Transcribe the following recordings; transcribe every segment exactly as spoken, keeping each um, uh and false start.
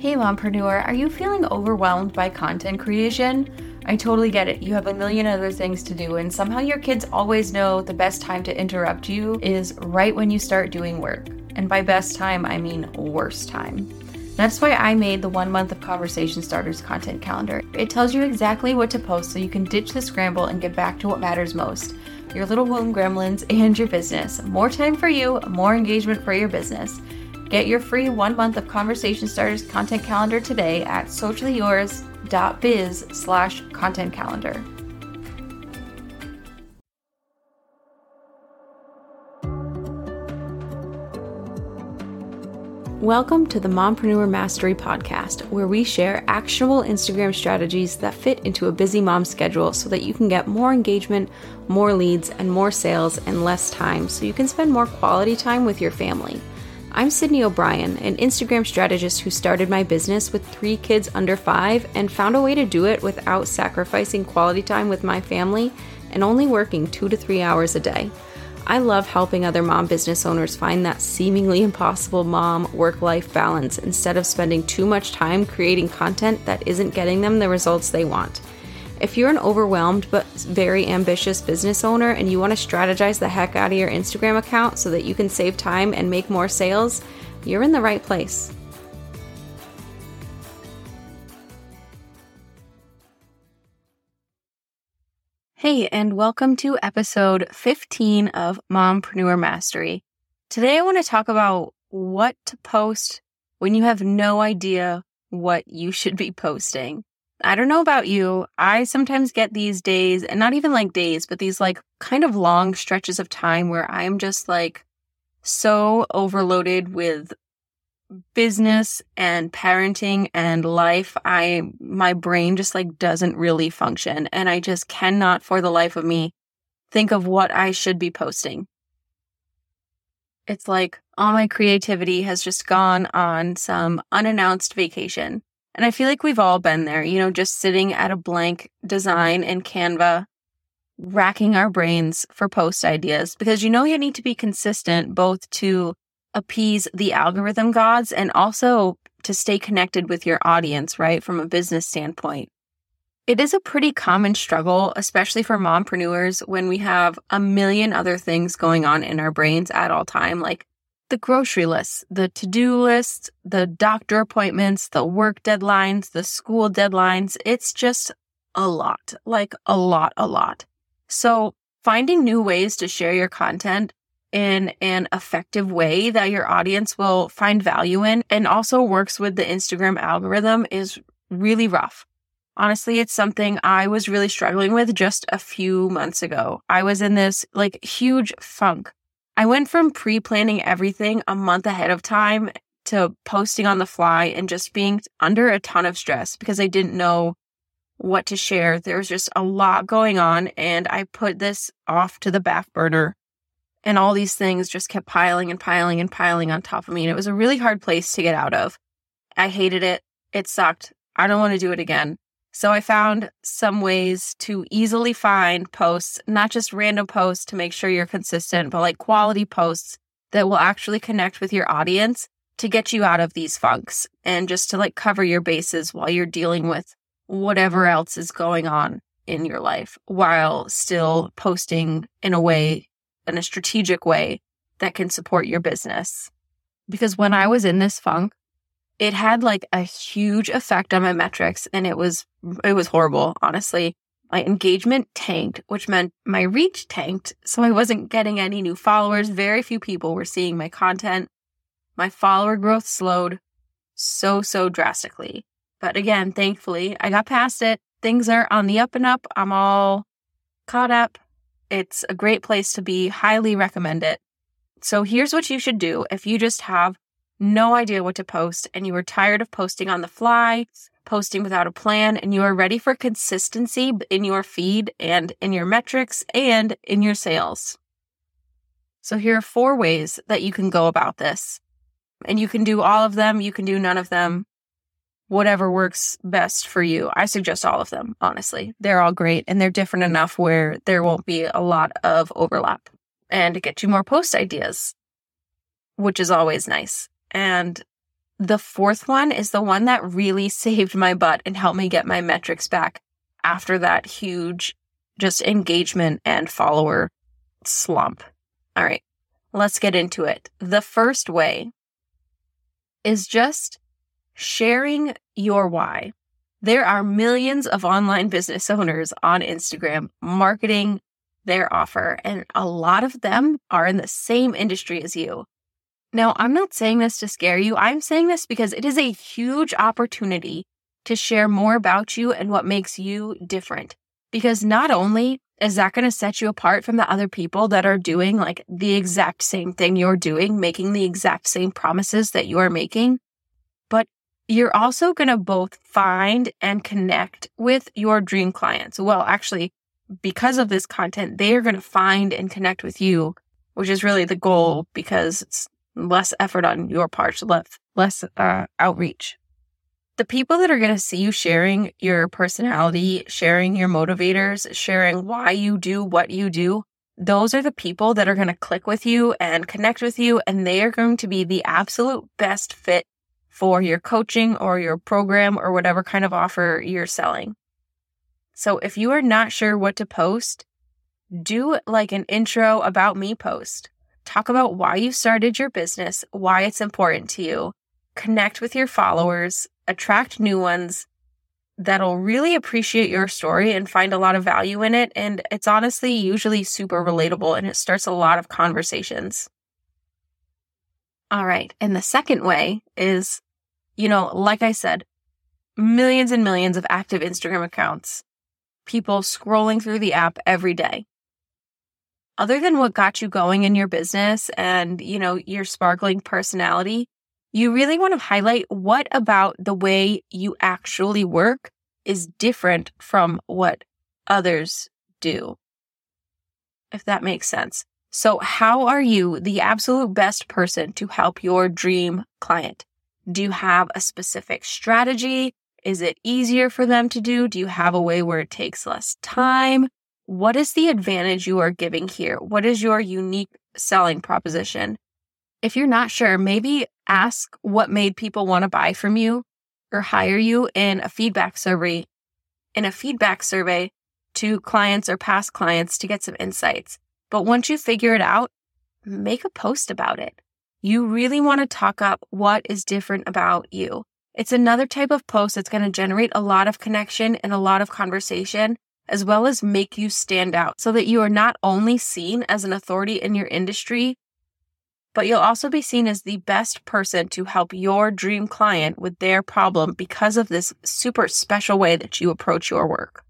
Hey Mompreneur, are you feeling overwhelmed by content creation? I totally get it. You have a million other things to do, and somehow your kids always know the best time to interrupt you is right when you start doing work. And by best time, I mean worst time. That's why I made the one month of Conversation Starters content calendar. It tells you exactly what to post so you can ditch the scramble and get back to what matters most, your little home gremlins and your business. More time for you, more engagement for your business. Get your free one month of Conversation Starters content calendar today at sociallyyours.biz slash content calendar. Welcome to the Mompreneur Mastery podcast, where we share actionable Instagram strategies that fit into a busy mom's schedule so that you can get more engagement, more leads, and more sales in less time so you can spend more quality time with your family. I'm Sydney O'Brien, an Instagram strategist who started my business with three kids under five and found a way to do it without sacrificing quality time with my family and only working two to three hours a day. I love helping other mom business owners find that seemingly impossible mom work-life balance instead of spending too much time creating content that isn't getting them the results they want. If you're an overwhelmed but very ambitious business owner and you want to strategize the heck out of your Instagram account so that you can save time and make more sales, you're in the right place. Hey, and welcome to episode fifteen of Mompreneur Mastery. Today I want to talk about what to post when you have no idea what you should be posting. I don't know about you, I sometimes get these days, and not even like days, but these like kind of long stretches of time where I'm just like so overloaded with business and parenting and life, I my brain just like doesn't really function, and I just cannot for the life of me think of what I should be posting. It's like all my creativity has just gone on some unannounced vacation, and I feel like we've all been there, you know, just sitting at a blank design in Canva, racking our brains for post ideas, because you know you need to be consistent both to appease the algorithm gods and also to stay connected with your audience, right? From a business standpoint. It is a pretty common struggle, especially for mompreneurs, when we have a million other things going on in our brains at all time, like the grocery lists, the to-do lists, the doctor appointments, the work deadlines, the school deadlines. It's just a lot, like a lot, a lot. So finding new ways to share your content in an effective way that your audience will find value in and also works with the Instagram algorithm is really rough. Honestly, it's something I was really struggling with just a few months ago. I was in this like huge funk. I went from pre-planning everything a month ahead of time to posting on the fly and just being under a ton of stress because I didn't know what to share. There was just a lot going on, and I put this off to the back burner. And all these things just kept piling and piling and piling on top of me. And it was a really hard place to get out of. I hated it. It sucked. I don't want to do it again. So I found some ways to easily find posts, not just random posts to make sure you're consistent, but like quality posts that will actually connect with your audience to get you out of these funks and just to like cover your bases while you're dealing with whatever else is going on in your life while still posting in a way, in a strategic way that can support your business. Because when I was in this funk, it had like a huge effect on my metrics, and it was it was horrible, honestly. My engagement tanked, which meant my reach tanked, so I wasn't getting any new followers. Very few people were seeing my content. My follower growth slowed so, so drastically. But again, thankfully, I got past it. Things are on the up and up. I'm all caught up. It's a great place to be. Highly recommend it. So here's what you should do if you just have no idea what to post and you are tired of posting on the fly, posting without a plan, and you are ready for consistency in your feed and in your metrics and in your sales. So here are four ways that you can go about this. And you can do all of them. You can do none of them. Whatever works best for you. I suggest all of them, honestly. They're all great, and they're different enough where there won't be a lot of overlap and to get you more post ideas, which is always nice. And The fourth one is the one that really saved my butt and helped me get my metrics back after that huge just engagement and follower slump. All right, let's get into it. The first way is just sharing your why. There are millions of online business owners on Instagram marketing their offer, and a lot of them are in the same industry as you. Now, I'm not saying this to scare you. I'm saying this because it is a huge opportunity to share more about you and what makes you different. Because not only is that going to set you apart from the other people that are doing like the exact same thing you're doing, making the exact same promises that you are making, but you're also going to both find and connect with your dream clients. Well, actually, because of this content, they are going to find and connect with you, which is really the goal because it's less effort on your part, less, less uh, outreach. The people that are going to see you sharing your personality, sharing your motivators, sharing why you do what you do, those are the people that are going to click with you and connect with you, and they are going to be the absolute best fit for your coaching or your program or whatever kind of offer you're selling. So if you are not sure what to post, do like an intro about me post. Talk about why you started your business, why it's important to you, connect with your followers, attract new ones that'll really appreciate your story and find a lot of value in it. And it's honestly usually super relatable and it starts a lot of conversations. All right. And the second way is, you know, like I said, millions and millions of active Instagram accounts, people scrolling through the app every day. Other than what got you going in your business and, you know, your sparkling personality, you really want to highlight what about the way you actually work is different from what others do, if that makes sense. So how are you the absolute best person to help your dream client? Do you have a specific strategy? Is it easier for them to do? Do you have a way where it takes less time? What is the advantage you are giving here? What is your unique selling proposition? If you're not sure, maybe ask what made people want to buy from you or hire you in a feedback survey, in a feedback survey to clients or past clients to get some insights. But once you figure it out, make a post about it. You really want to talk up what is different about you. It's another type of post that's going to generate a lot of connection and a lot of conversation, as well as make you stand out so that you are not only seen as an authority in your industry, but you'll also be seen as the best person to help your dream client with their problem because of this super special way that you approach your work.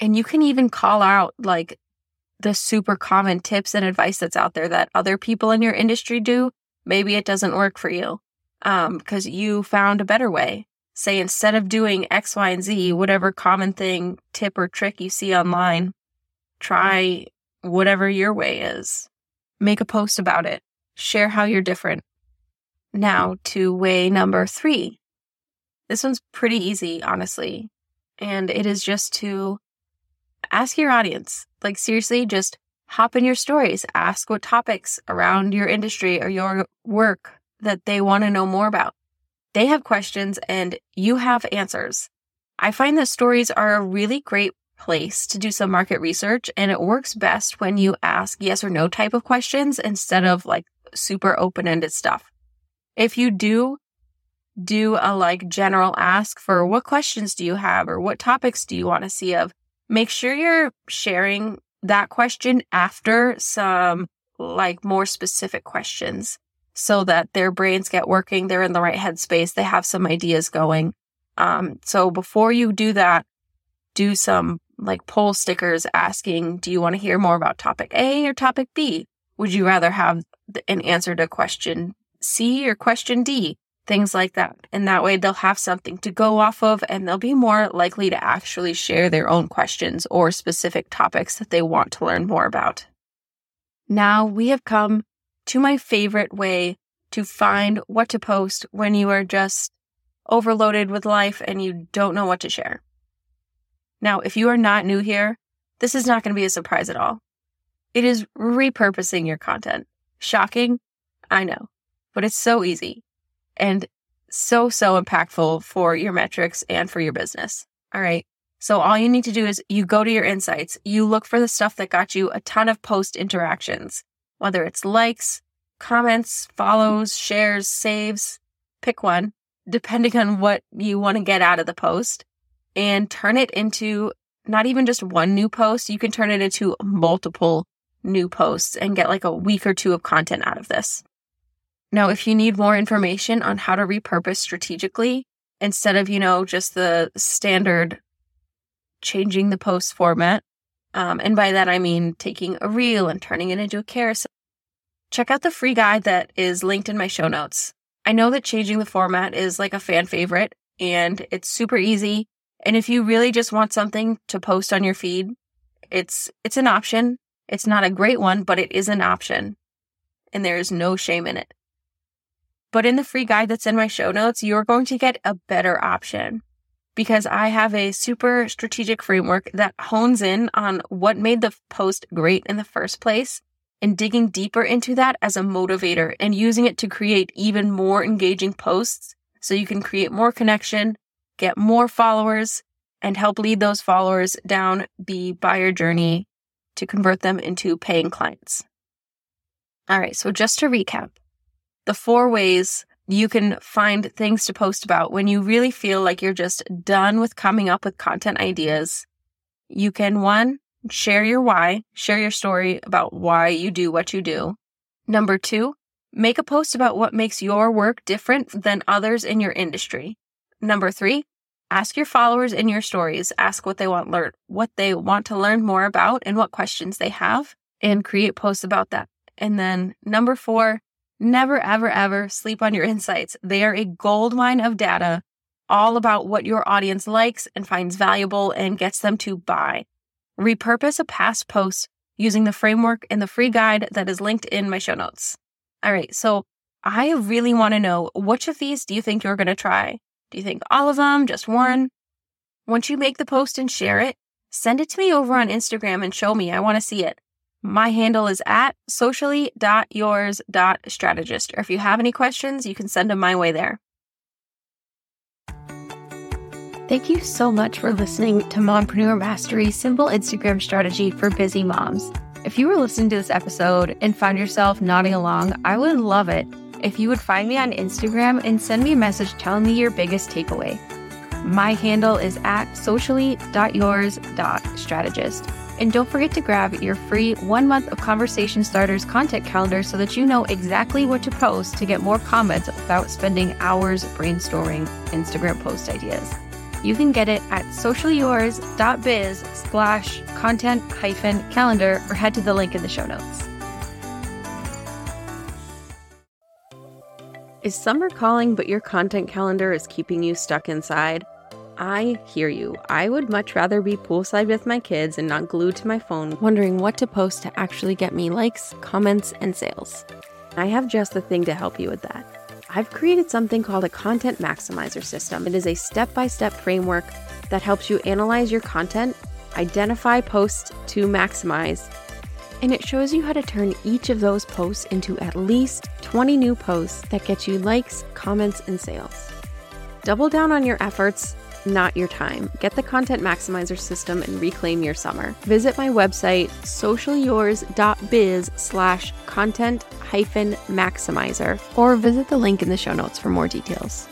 And you can even call out like the super common tips and advice that's out there that other people in your industry do. Maybe it doesn't work for you um, because you found a better way. Say instead of doing X, Y, and Z, whatever common thing, tip, or trick you see online, try whatever your way is. Make a post about it. Share how you're different. Now to way number three. This one's pretty easy, honestly. And it is just to ask your audience. Like seriously, just hop in your stories. Ask what topics around your industry or your work that they want to know more about. They have questions and you have answers. I find that stories are a really great place to do some market research, and it works best when you ask yes or no type of questions instead of like super open-ended stuff. If you do do a like general ask for what questions do you have or what topics do you want to see of, make sure you're sharing that question after some like more specific questions so that their brains get working, they're in the right headspace, they have some ideas going. Um, so before you do that, do some like poll stickers asking, do you want to hear more about topic A or topic B? Would you rather have an answer to question C or question D? Things like that. And that way they'll have something to go off of and they'll be more likely to actually share their own questions or specific topics that they want to learn more about. Now we have come to my favorite way to find what to post when you are just overloaded with life and you don't know what to share. Now, if you are not new here, this is not going to be a surprise at all. It is repurposing your content. Shocking? I know. but it's so easy and so, so impactful for your metrics and for your business. All right. So all you need to do is you go to your insights, you look for the stuff that got you a ton of post interactions, whether it's likes, comments, follows, shares, saves, pick one, depending on what you want to get out of the post, and turn it into not even just one new post. You can turn it into multiple new posts and get like a week or two of content out of this. Now, if you need more information on how to repurpose strategically, instead of, you know, just the standard changing the post format, um, and by that I mean taking a reel and turning it into a carousel, check out the free guide that is linked in my show notes. I know that changing the format is like a fan favorite and it's super easy. And if you really just want something to post on your feed, it's it's an option. It's not a great one, but it is an option. And there is no shame in it. But in the free guide that's in my show notes, you're going to get a better option because I have a super strategic framework that hones in on what made the post great in the first place and digging deeper into that as a motivator and using it to create even more engaging posts so you can create more connection, get more followers, and help lead those followers down the buyer journey to convert them into paying clients. All right, so just to recap, the four ways you can find things to post about when you really feel like you're just done with coming up with content ideas. You can, one, share your why, share your story about why you do what you do. Number two, make a post about what makes your work different than others in your industry. Number three, ask your followers in your stories, ask what they want learn, what they want to learn more about and what questions they have, and create posts about that. And then number four, never, ever, ever sleep on your insights. They are a goldmine of data all about what your audience likes and finds valuable and gets them to buy. Repurpose a past post using the framework and the free guide that is linked in my show notes. All right, so I really want to know, which of these do you think you're going to try? Do you think all of them, just one? Once you make the post and share it, send it to me over on Instagram and show me. I want to see it. My handle is at socially dot yours dot strategist. Or if you have any questions, you can send them my way there. Thank you so much for listening to Mompreneur Mastery, Simple Instagram Strategy for Busy Moms. If you were listening to this episode and found yourself nodding along, I would love it if you would find me on Instagram and send me a message telling me your biggest takeaway. My handle is at socially dot yours dot strategist. And don't forget to grab your free one month of Conversation Starters content calendar so that you know exactly what to post to get more comments without spending hours brainstorming Instagram post ideas. You can get it at sociallyyours.biz slash content hyphen calendar or head to the link in the show notes. Is summer calling, but your content calendar is keeping you stuck inside? I hear you. I would much rather be poolside with my kids and not glued to my phone, wondering what to post to actually get me likes, comments, and sales. I have just the thing to help you with that. I've created something called a content maximizer system. It is a step-by-step framework that helps you analyze your content, identify posts to maximize, and it shows you how to turn each of those posts into at least twenty new posts that get you likes, comments, and sales. Double down on your efforts, not your time. Get the content maximizer system and reclaim your summer. Visit my website, socialyours.biz slash content hyphen maximizer, or visit the link in the show notes for more details.